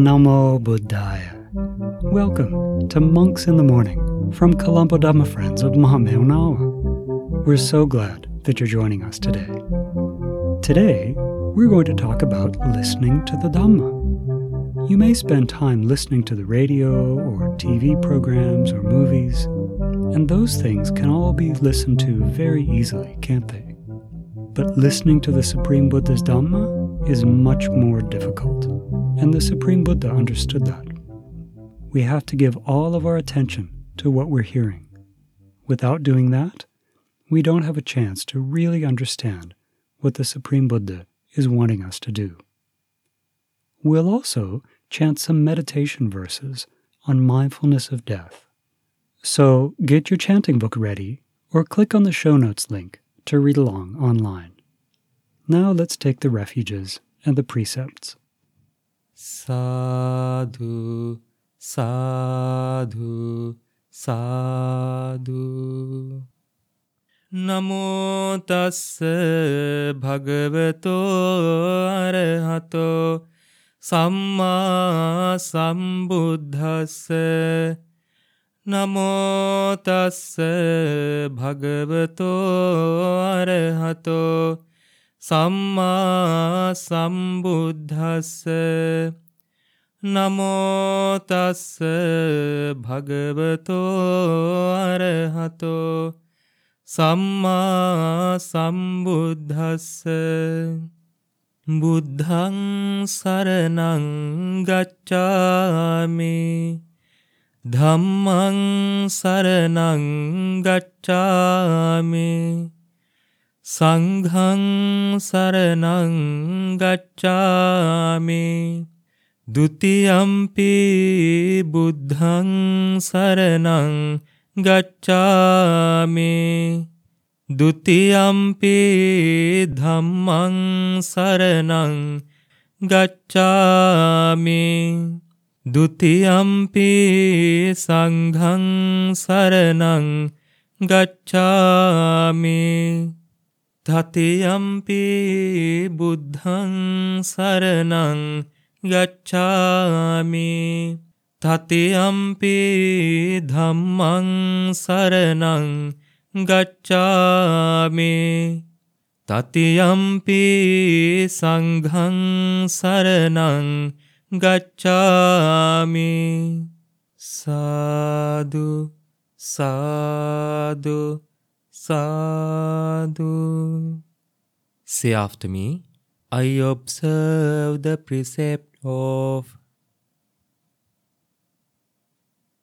Namo Buddhaya. Welcome to Monks in the Morning from Colombo Dhamma Friends of Mahameonawa. We're so glad that you're joining us today. Today, we're going to talk about listening to the Dhamma. You may spend time listening to the radio or TV programs or movies, and those things can all be listened to very easily, can't they? But listening to the Supreme Buddha's Dhamma is much more difficult, and the Supreme Buddha understood that. We have to give all of our attention to what we're hearing. Without doing that, we don't have a chance to really understand what the Supreme Buddha is wanting us to do. We'll also chant some meditation verses on mindfulness of death. So get your chanting book ready or click on the show notes link to read along online. Now let's take the refuges and the precepts. Sadhu, sadhu, sadhu. Namo tassa bhagavato arahato samma sambuddhassa. Namo tassa bhagavato arahato samma sambuddhassa. Namo tassa bhagavato arahato Samma sambuddhassa. Buddhaṃ saraṇaṃ gacchāmi. Dhammaṃ saraṇaṃ gacchāmi. Sanghaṃ saraṇaṃ gacchāmi. Dutiyampi buddhaṃ saraṇaṃ gacchāmi. Dutiyampi dhammaṃ saraṇaṃ gacchāmi. Dutiyampi sanghaṃ saraṇaṃ gacchāmi. Tatiyampi buddhaṃ saraṇaṃ gacchāmi. Tatiyampi dhammaṃ saraṇaṃ gacchāmi. Tatiyampi sanghaṃ saraṇaṃ gacchāmi. Sadhu, sadhu, sadhu. Say after me, I observe the precept of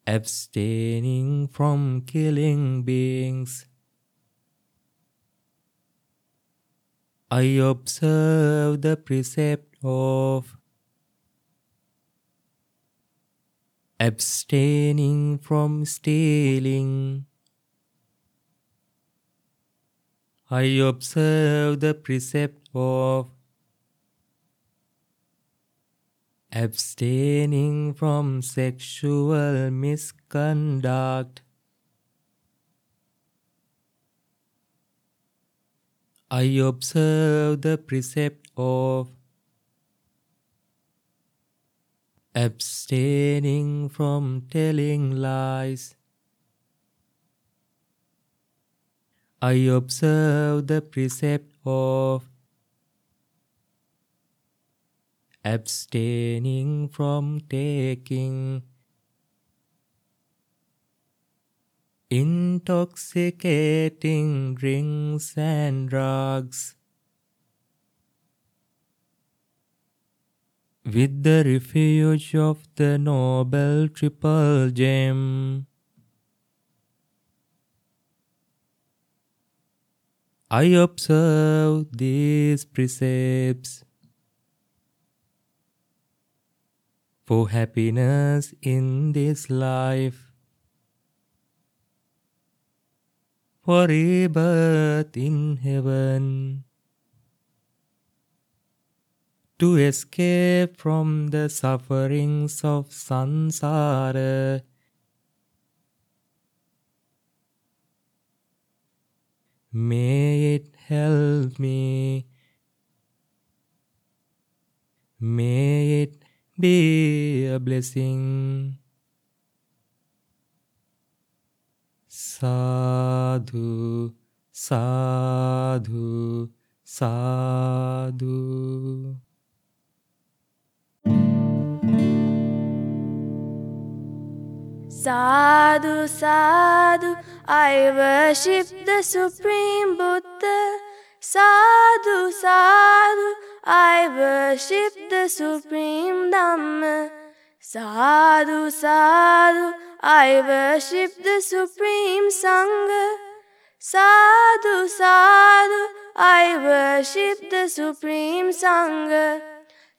abstaining from killing beings. I observe the precept of abstaining from stealing. I observe the precept of abstaining from sexual misconduct. I observe the precept of abstaining from telling lies. I observe the precept of abstaining from taking intoxicating drinks and drugs with the refuge of the noble triple gem. I observe these precepts for happiness in this life, for rebirth in heaven, to escape from the sufferings of samsara, May it help me. May it be a blessing. Sadhu, sadhu, sadhu. Sadhu, sadhu, I worship the Supreme Buddha. Sadhu, sadhu, I worship the Supreme Dhamma. Sadhu, sadhu, I worship the Supreme Sangha. Sadhu, sadhu, I worship the Supreme Sangha.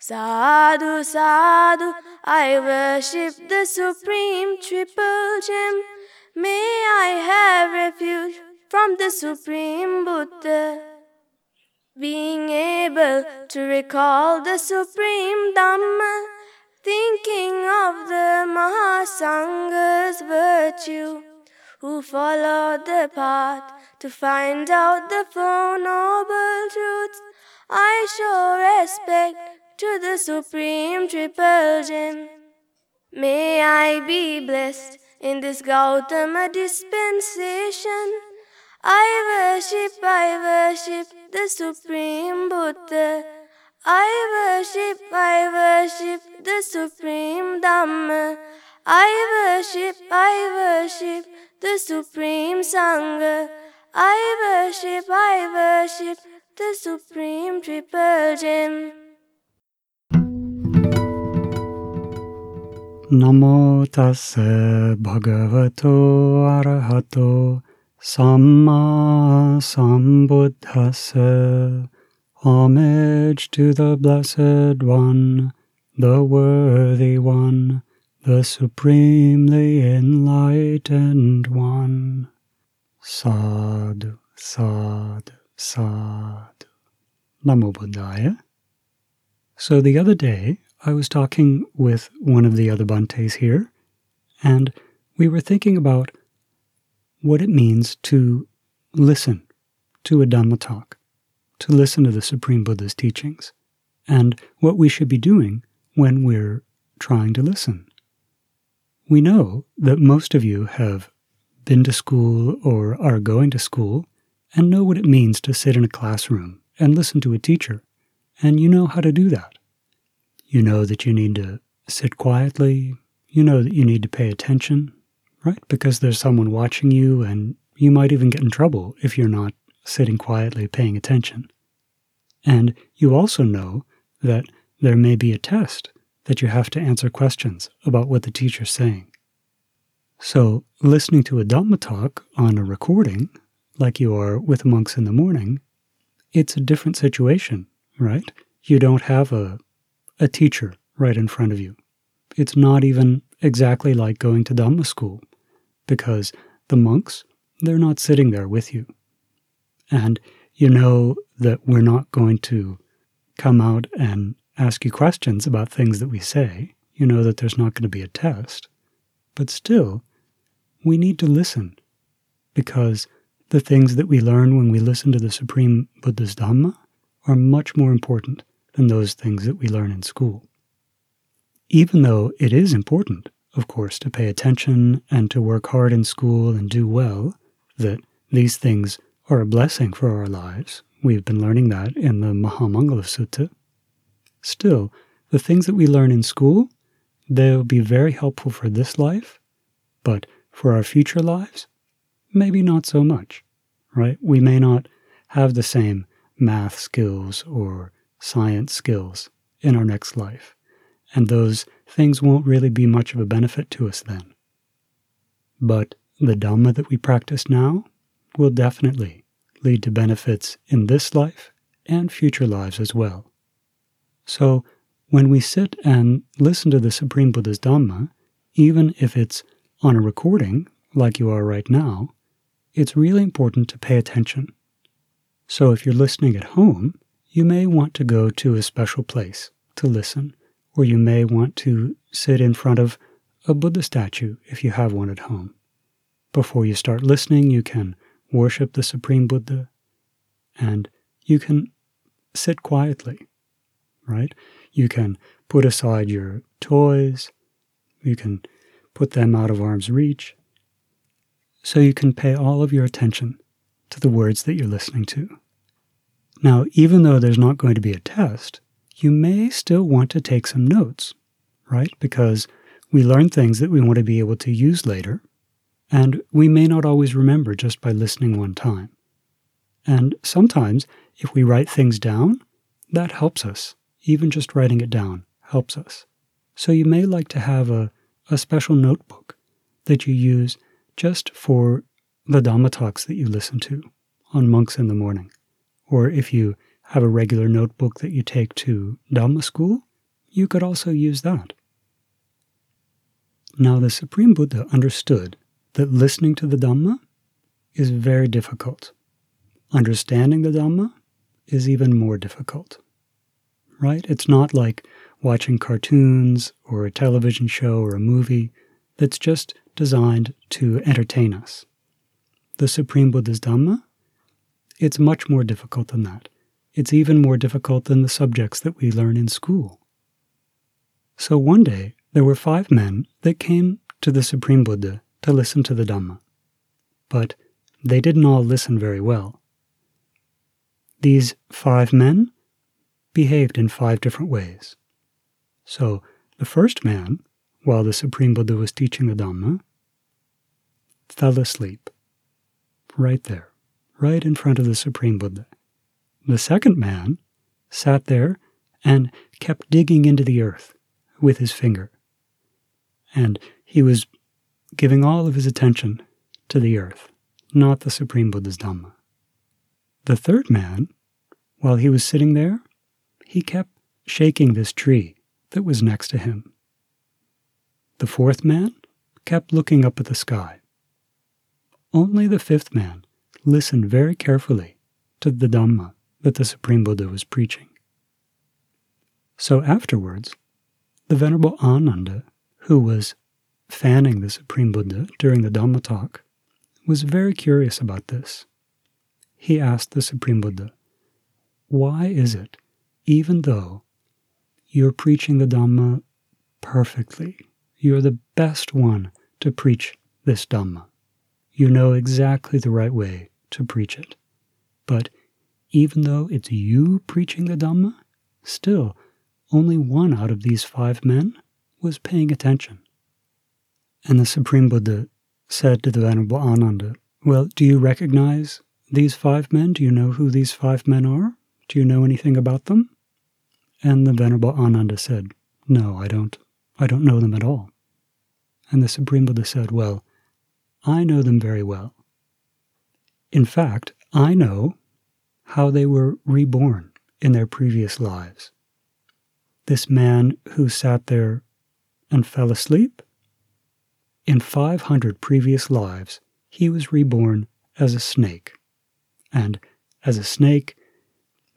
Sadhu, sadhu, I worship the Supreme Triple Gem. May I have refuge from the Supreme Buddha. Being able to recall the Supreme Dhamma, thinking of the Mahasangha's virtue, who followed the path to find out the Four Noble Truths, I show respect to the Supreme Triple Gem. May I be blessed in this Gautama dispensation. I worship the Supreme Buddha. I worship the Supreme Dhamma. I worship the Supreme Sangha. I worship the Supreme Triple Gem. Namo tassa bhagavato arahato Samma Sambuddhassa. Homage to the Blessed One, the Worthy One, the Supremely Enlightened One. Sadhu, sadhu, sadhu. Namo Buddhaya. So the other day, I was talking with one of the other Bhantes here, and we were thinking about what it means to listen to a Dhamma talk, to listen to the Supreme Buddha's teachings, and what we should be doing when we're trying to listen. We know that most of you have been to school or are going to school and know what it means to sit in a classroom and listen to a teacher, and you know how to do that. You know that you need to sit quietly, you know that you need to pay attention, right? Because there's someone watching you, and you might even get in trouble if you're not sitting quietly paying attention. And you also know that there may be a test that you have to answer questions about what the teacher's saying. So listening to a Dhamma talk on a recording, like you are with monks in the morning, it's a different situation, right? You don't have a teacher right in front of you. It's not even exactly like going to Dhamma school, because the monks, they're not sitting there with you. And you know that we're not going to come out and ask you questions about things that we say. You know that there's not going to be a test. But still, we need to listen, because the things that we learn when we listen to the Supreme Buddha's Dhamma are much more important than those things that we learn in school. Even though it is important, of course, to pay attention and to work hard in school and do well, that these things are a blessing for our lives. We've been learning that in the Mahamangala Sutta. Still, the things that we learn in school, they'll be very helpful for this life, but for our future lives, maybe not so much, right? We may not have the same math skills or science skills in our next life, and those things won't really be much of a benefit to us then. But the Dhamma that we practice now will definitely lead to benefits in this life and future lives as well. So when we sit and listen to the Supreme Buddha's Dhamma, even if it's on a recording, like you are right now, it's really important to pay attention. So if you're listening at home, you may want to go to a special place to listen, or you may want to sit in front of a Buddha statue if you have one at home. Before you start listening, you can worship the Supreme Buddha, and you can sit quietly, right? You can put aside your toys, you can put them out of arm's reach, so you can pay all of your attention to the words that you're listening to. Now, even though there's not going to be a test, you may still want to take some notes, right? Because we learn things that we want to be able to use later, and we may not always remember just by listening one time. And sometimes, if we write things down, that helps us. Even just writing it down helps us. So you may like to have a special notebook that you use just for the Dhamma talks that you listen to on Monks in the Morning. Or if you have a regular notebook that you take to Dhamma school, you could also use that. Now, the Supreme Buddha understood that listening to the Dhamma is very difficult. Understanding the Dhamma is even more difficult, right? It's not like watching cartoons or a television show or a movie that's just designed to entertain us. The Supreme Buddha's Dhamma, it's much more difficult than that. It's even more difficult than the subjects that we learn in school. So one day, there were 5 men that came to the Supreme Buddha to listen to the Dhamma, but they didn't all listen very well. These 5 men behaved in 5 different ways. So the first man, while the Supreme Buddha was teaching the Dhamma, fell asleep right there, right in front of the Supreme Buddha. The second man sat there and kept digging into the earth with his finger. And he was giving all of his attention to the earth, not the Supreme Buddha's Dhamma. The third man, while he was sitting there, he kept shaking this tree that was next to him. The fourth man kept looking up at the sky. Only the fifth man listened very carefully to the Dhamma that the Supreme Buddha was preaching. So afterwards, the Venerable Ananda, who was fanning the Supreme Buddha during the Dhamma talk, was very curious about this. He asked the Supreme Buddha, "Why is it, even though you're preaching the Dhamma perfectly, you're the best one to preach this Dhamma, you know exactly the right way to preach it, but even though it's you preaching the Dhamma, still, only one out of these 5 men was paying attention?" And the Supreme Buddha said to the Venerable Ananda, "Well, do you recognize these 5 men? Do you know who these 5 men are? Do you know anything about them?" And the Venerable Ananda said, "No, I don't know them at all." And the Supreme Buddha said, "Well, I know them very well. In fact, I know how they were reborn in their previous lives. This man who sat there and fell asleep, in 500 previous lives, he was reborn as a snake. And as a snake,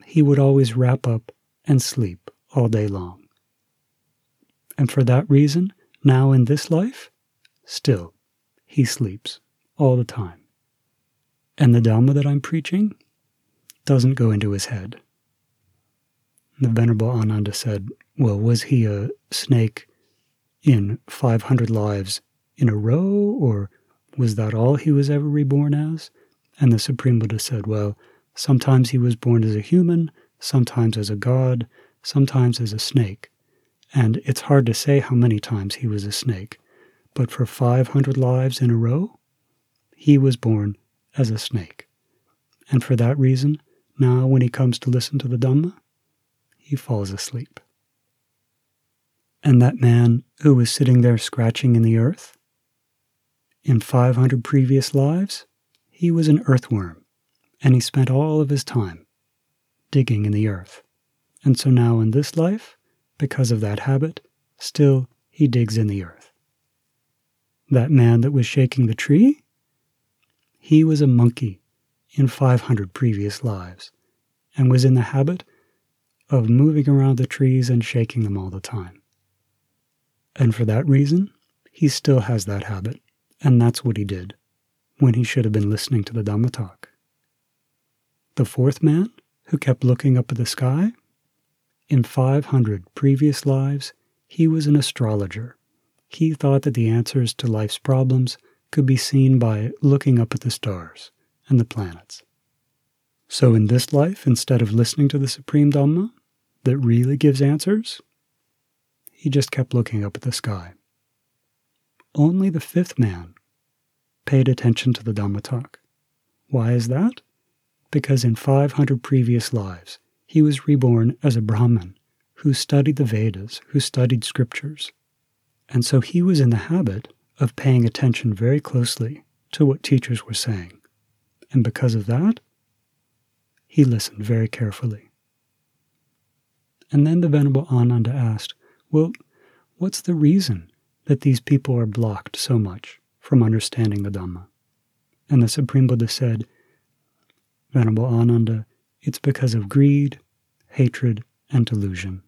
he would always wrap up and sleep all day long. And for that reason, now in this life, still, he sleeps all the time. And the Dhamma that I'm preaching doesn't go into his head." The Venerable Ananda said, "Well, was he a snake in 500 lives in a row, or was that all he was ever reborn as?" And the Supreme Buddha said, "Well, sometimes he was born as a human, sometimes as a god, sometimes as a snake. And it's hard to say how many times he was a snake, but for 500 lives in a row, he was born as a snake. And for that reason, now when he comes to listen to the Dhamma, he falls asleep." And that man who was sitting there scratching in the earth, in 500 previous lives, he was an earthworm, and he spent all of his time digging in the earth. And so now in this life, because of that habit, still he digs in the earth. That man that was shaking the tree, he was a monkey in 500 previous lives, and was in the habit of moving around the trees and shaking them all the time. And for that reason, he still has that habit, and that's what he did when he should have been listening to the Dhamma talk. The fourth man, who kept looking up at the sky, in 500 previous lives, he was an astrologer. He thought that the answers to life's problems could be seen by looking up at the stars and the planets. So in this life, instead of listening to the Supreme Dhamma that really gives answers, he just kept looking up at the sky. Only the fifth man paid attention to the Dhamma talk. Why is that? Because in 500 previous lives, he was reborn as a Brahmin who studied the Vedas, who studied scriptures. And so he was in the habit of paying attention very closely to what teachers were saying. And because of that, he listened very carefully. And then the Venerable Ananda asked, well, what's the reason that these people are blocked so much from understanding the Dhamma? And the Supreme Buddha said, Venerable Ananda, it's because of greed, hatred, and delusion.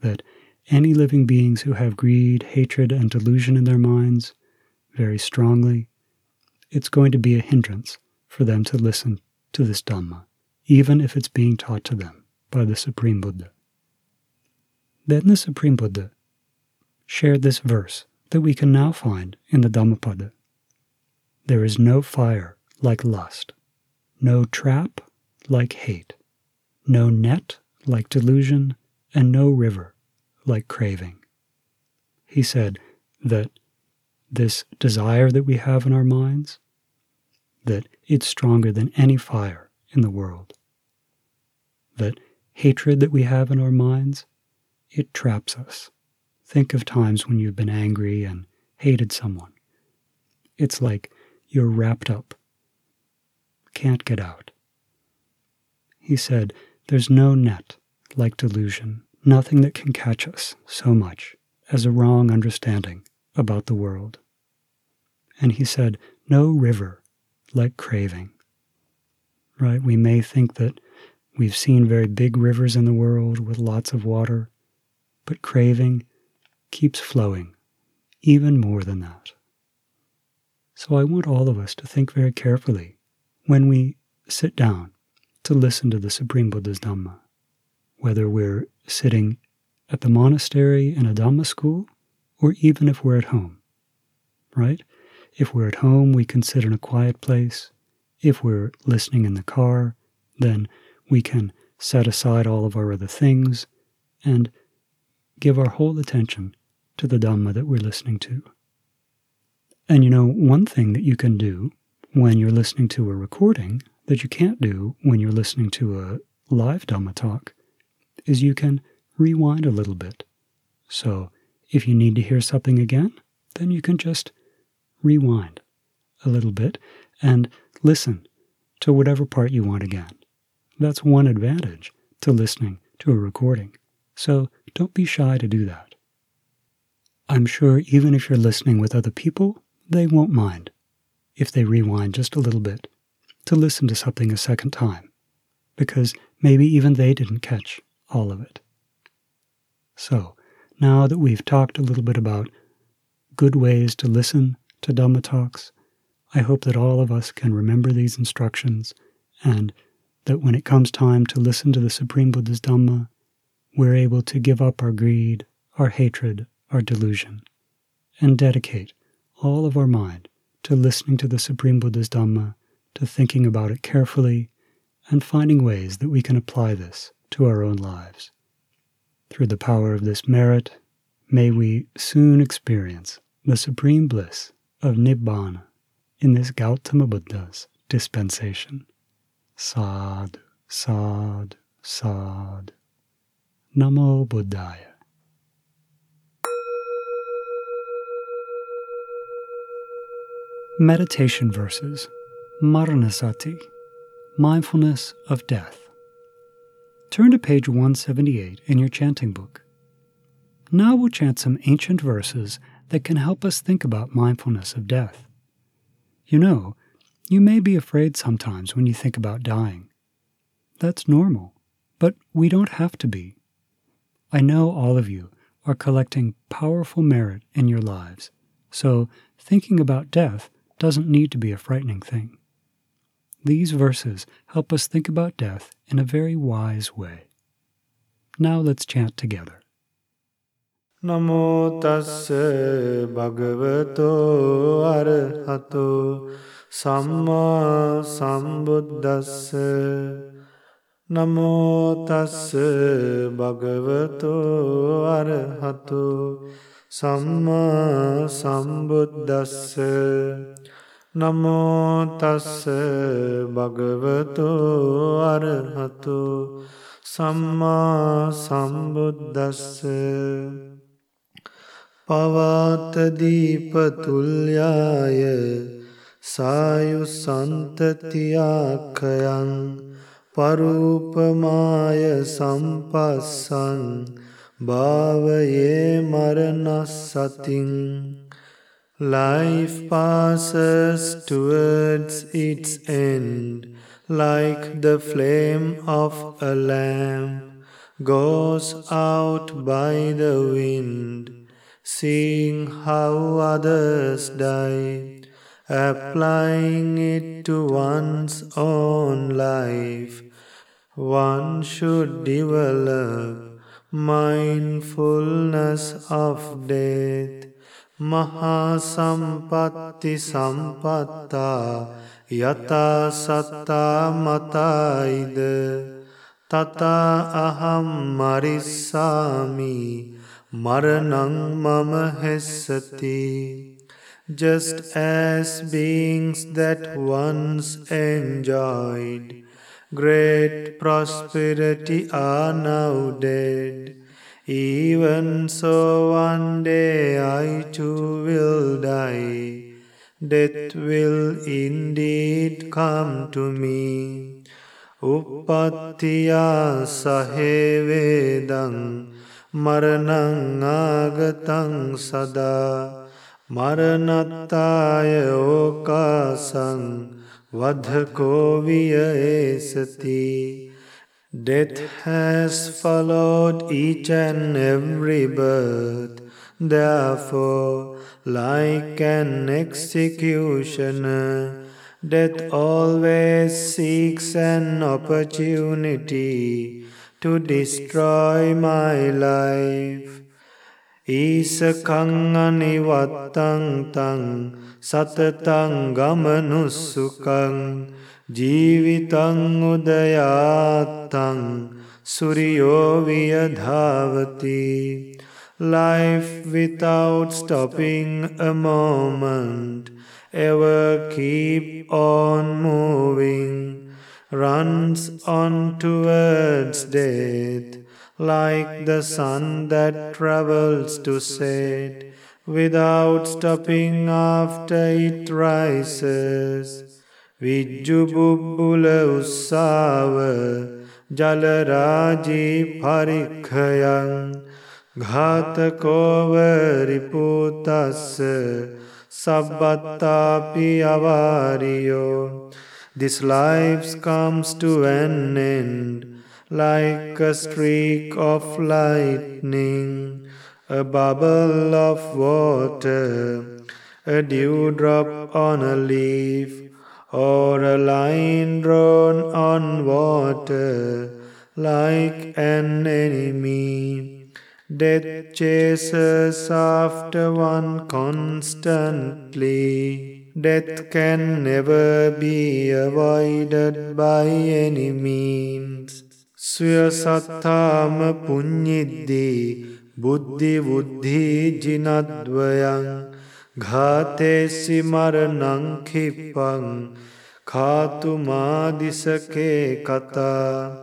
That any living beings who have greed, hatred, and delusion in their minds very strongly, it's going to be a hindrance for them to listen to this Dhamma, even if it's being taught to them by the Supreme Buddha. Then the Supreme Buddha shared this verse that we can now find in the Dhammapada. There is no fire like lust, no trap like hate, no net like delusion, and no river like craving. He said that this desire that we have in our minds, that it's stronger than any fire in the world. That hatred that we have in our minds, it traps us. Think of times when you've been angry and hated someone. It's like you're wrapped up, can't get out. He said, there's no net like delusion, nothing that can catch us so much as a wrong understanding about the world. And he said, no river like craving. Right? We may think that we've seen very big rivers in the world with lots of water, but craving keeps flowing, even more than that. So I want all of us to think very carefully when we sit down to listen to the Supreme Buddha's Dhamma, whether we're sitting at the monastery in a Dhamma school, or even if we're at home, right? If we're at home, we can sit in a quiet place. If we're listening in the car, then we can set aside all of our other things and give our whole attention to the Dhamma that we're listening to. And one thing that you can do when you're listening to a recording that you can't do when you're listening to a live Dhamma talk is you can rewind a little bit. So if you need to hear something again, then you can just rewind a little bit and listen to whatever part you want again. That's one advantage to listening to a recording. So don't be shy to do that. I'm sure even if you're listening with other people, they won't mind if they rewind just a little bit to listen to something a second time, because maybe even they didn't catch all of it. So, now that we've talked a little bit about good ways to listen to Dhamma talks, I hope that all of us can remember these instructions, and that when it comes time to listen to the Supreme Buddha's Dhamma, we're able to give up our greed, our hatred, our delusion, and dedicate all of our mind to listening to the Supreme Buddha's Dhamma, to thinking about it carefully, and finding ways that we can apply this to our own lives. Through the power of this merit, may we soon experience the supreme bliss of Nibbana in this Gautama Buddha's dispensation. Sadhu, sadhu, sadhu. Namo Buddhaya. Meditation verses. Maranasati, mindfulness of death. Turn to page 178 in your chanting book. Now we'll chant some ancient verses that can help us think about mindfulness of death. You may be afraid sometimes when you think about dying. That's normal, but we don't have to be. I know all of you are collecting powerful merit in your lives, so thinking about death doesn't need to be a frightening thing. These verses help us think about death in a very wise way. Now let's chant together. Namo tassa bhagavato arahato samma sambuddhassa. Namo tassa bhagavato arahato samma sambuddhassa. Namo tassa bhagavato arahato samma sambuddhassa. Pavatadipatulyaya sayu santatiakayan parupamaya sampassan bhavaye maranasatin. Life passes towards its end like the flame of a lamp goes out by the wind. Seeing how others die, applying it to one's own life, one should develop mindfulness of death. Mahasampatti sampatta yata satta mata ida tata aham marissami maranang mama hesati. Just as beings that once enjoyed great prosperity are now dead, even so one day I too will die. Death will indeed come to me. Uppattiya sahevedang maranang agatam sada maranataya okasam vadhakoviya esati. Death has followed each and every birth. Therefore, like an executioner, death always seeks an opportunity to destroy my life. Isakang anivattang tang satatang gamanusukang jivitang udayatang suryo viyadhavati. Life without stopping a moment, ever keep on moving, runs on towards death, like the sun that travels to set, without stopping after it rises. Vijjububbula ussava jalaraji parikhayang ghatakova riputas sabbatapi avariyo. This life comes to an end like a streak of lightning, a bubble of water, a dewdrop on a leaf, or a line drawn on water, like an enemy. Death chases after one constantly. Death can never be avoided by any means. Sya satham punyiddi buddhi vuddhi jinadvayang ghatesi maranang khipang khatumadisake kata.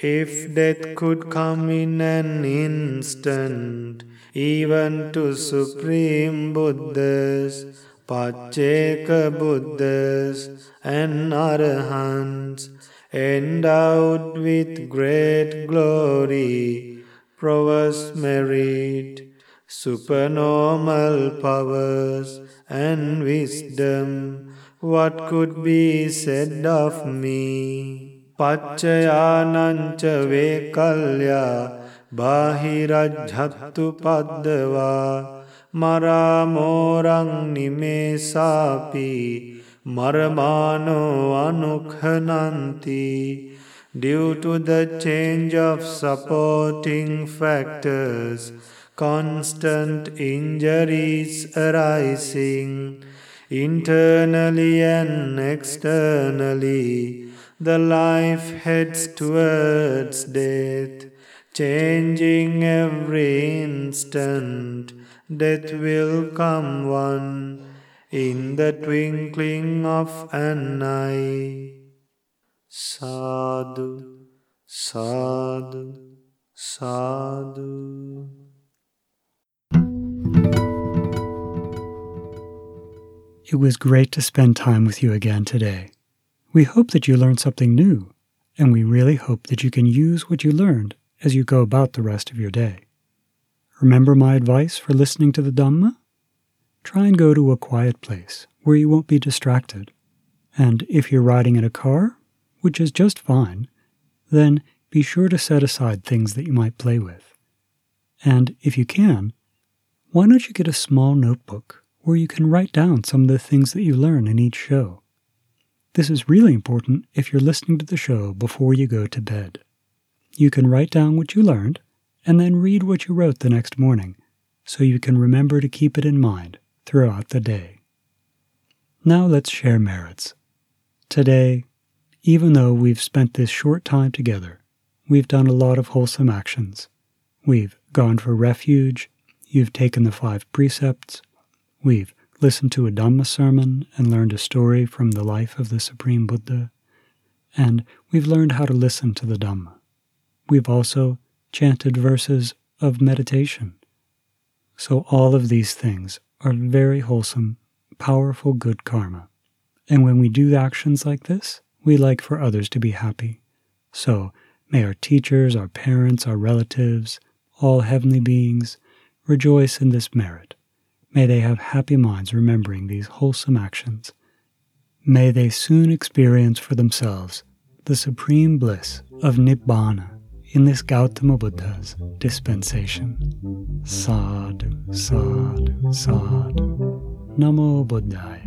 If death could come in an instant, even to Supreme Buddhas, Pacheka Buddhas and Arahants, endowed with great glory, prowess, merit, supernormal powers and wisdom, what could be said of me? Pachayanancha vekalya bahirajhattu paddava Maramorang nimesapi maramano anukhananti. Due to the change of supporting factors, constant injuries arising internally and externally, the life heads towards death, changing every instant. Death will come one in the twinkling of an eye. Sadhu, sadhu, sadhu. It was great to spend time with you again today. We hope that you learned something new, and we really hope that you can use what you learned as you go about the rest of your day. Remember my advice for listening to the Dhamma? Try and go to a quiet place where you won't be distracted. And if you're riding in a car, which is just fine, then be sure to set aside things that you might play with. And if you can, why don't you get a small notebook where you can write down some of the things that you learn in each show? This is really important if you're listening to the show before you go to bed. You can write down what you learned and then read what you wrote the next morning so you can remember to keep it in mind throughout the day. Now let's share merits. Today, even though we've spent this short time together, we've done a lot of wholesome actions. We've gone for refuge, you've taken the 5 precepts, we've listened to a Dhamma sermon and learned a story from the life of the Supreme Buddha, and we've learned how to listen to the Dhamma. We've also chanted verses of meditation. So all of these things are very wholesome, powerful good karma. And when we do actions like this, we like for others to be happy. So may our teachers, our parents, our relatives, all heavenly beings, rejoice in this merit. May they have happy minds remembering these wholesome actions. May they soon experience for themselves the supreme bliss of Nibbana in this Gautama Buddha's dispensation. Sadhu, sadhu, sadhu. Namo Buddhaya.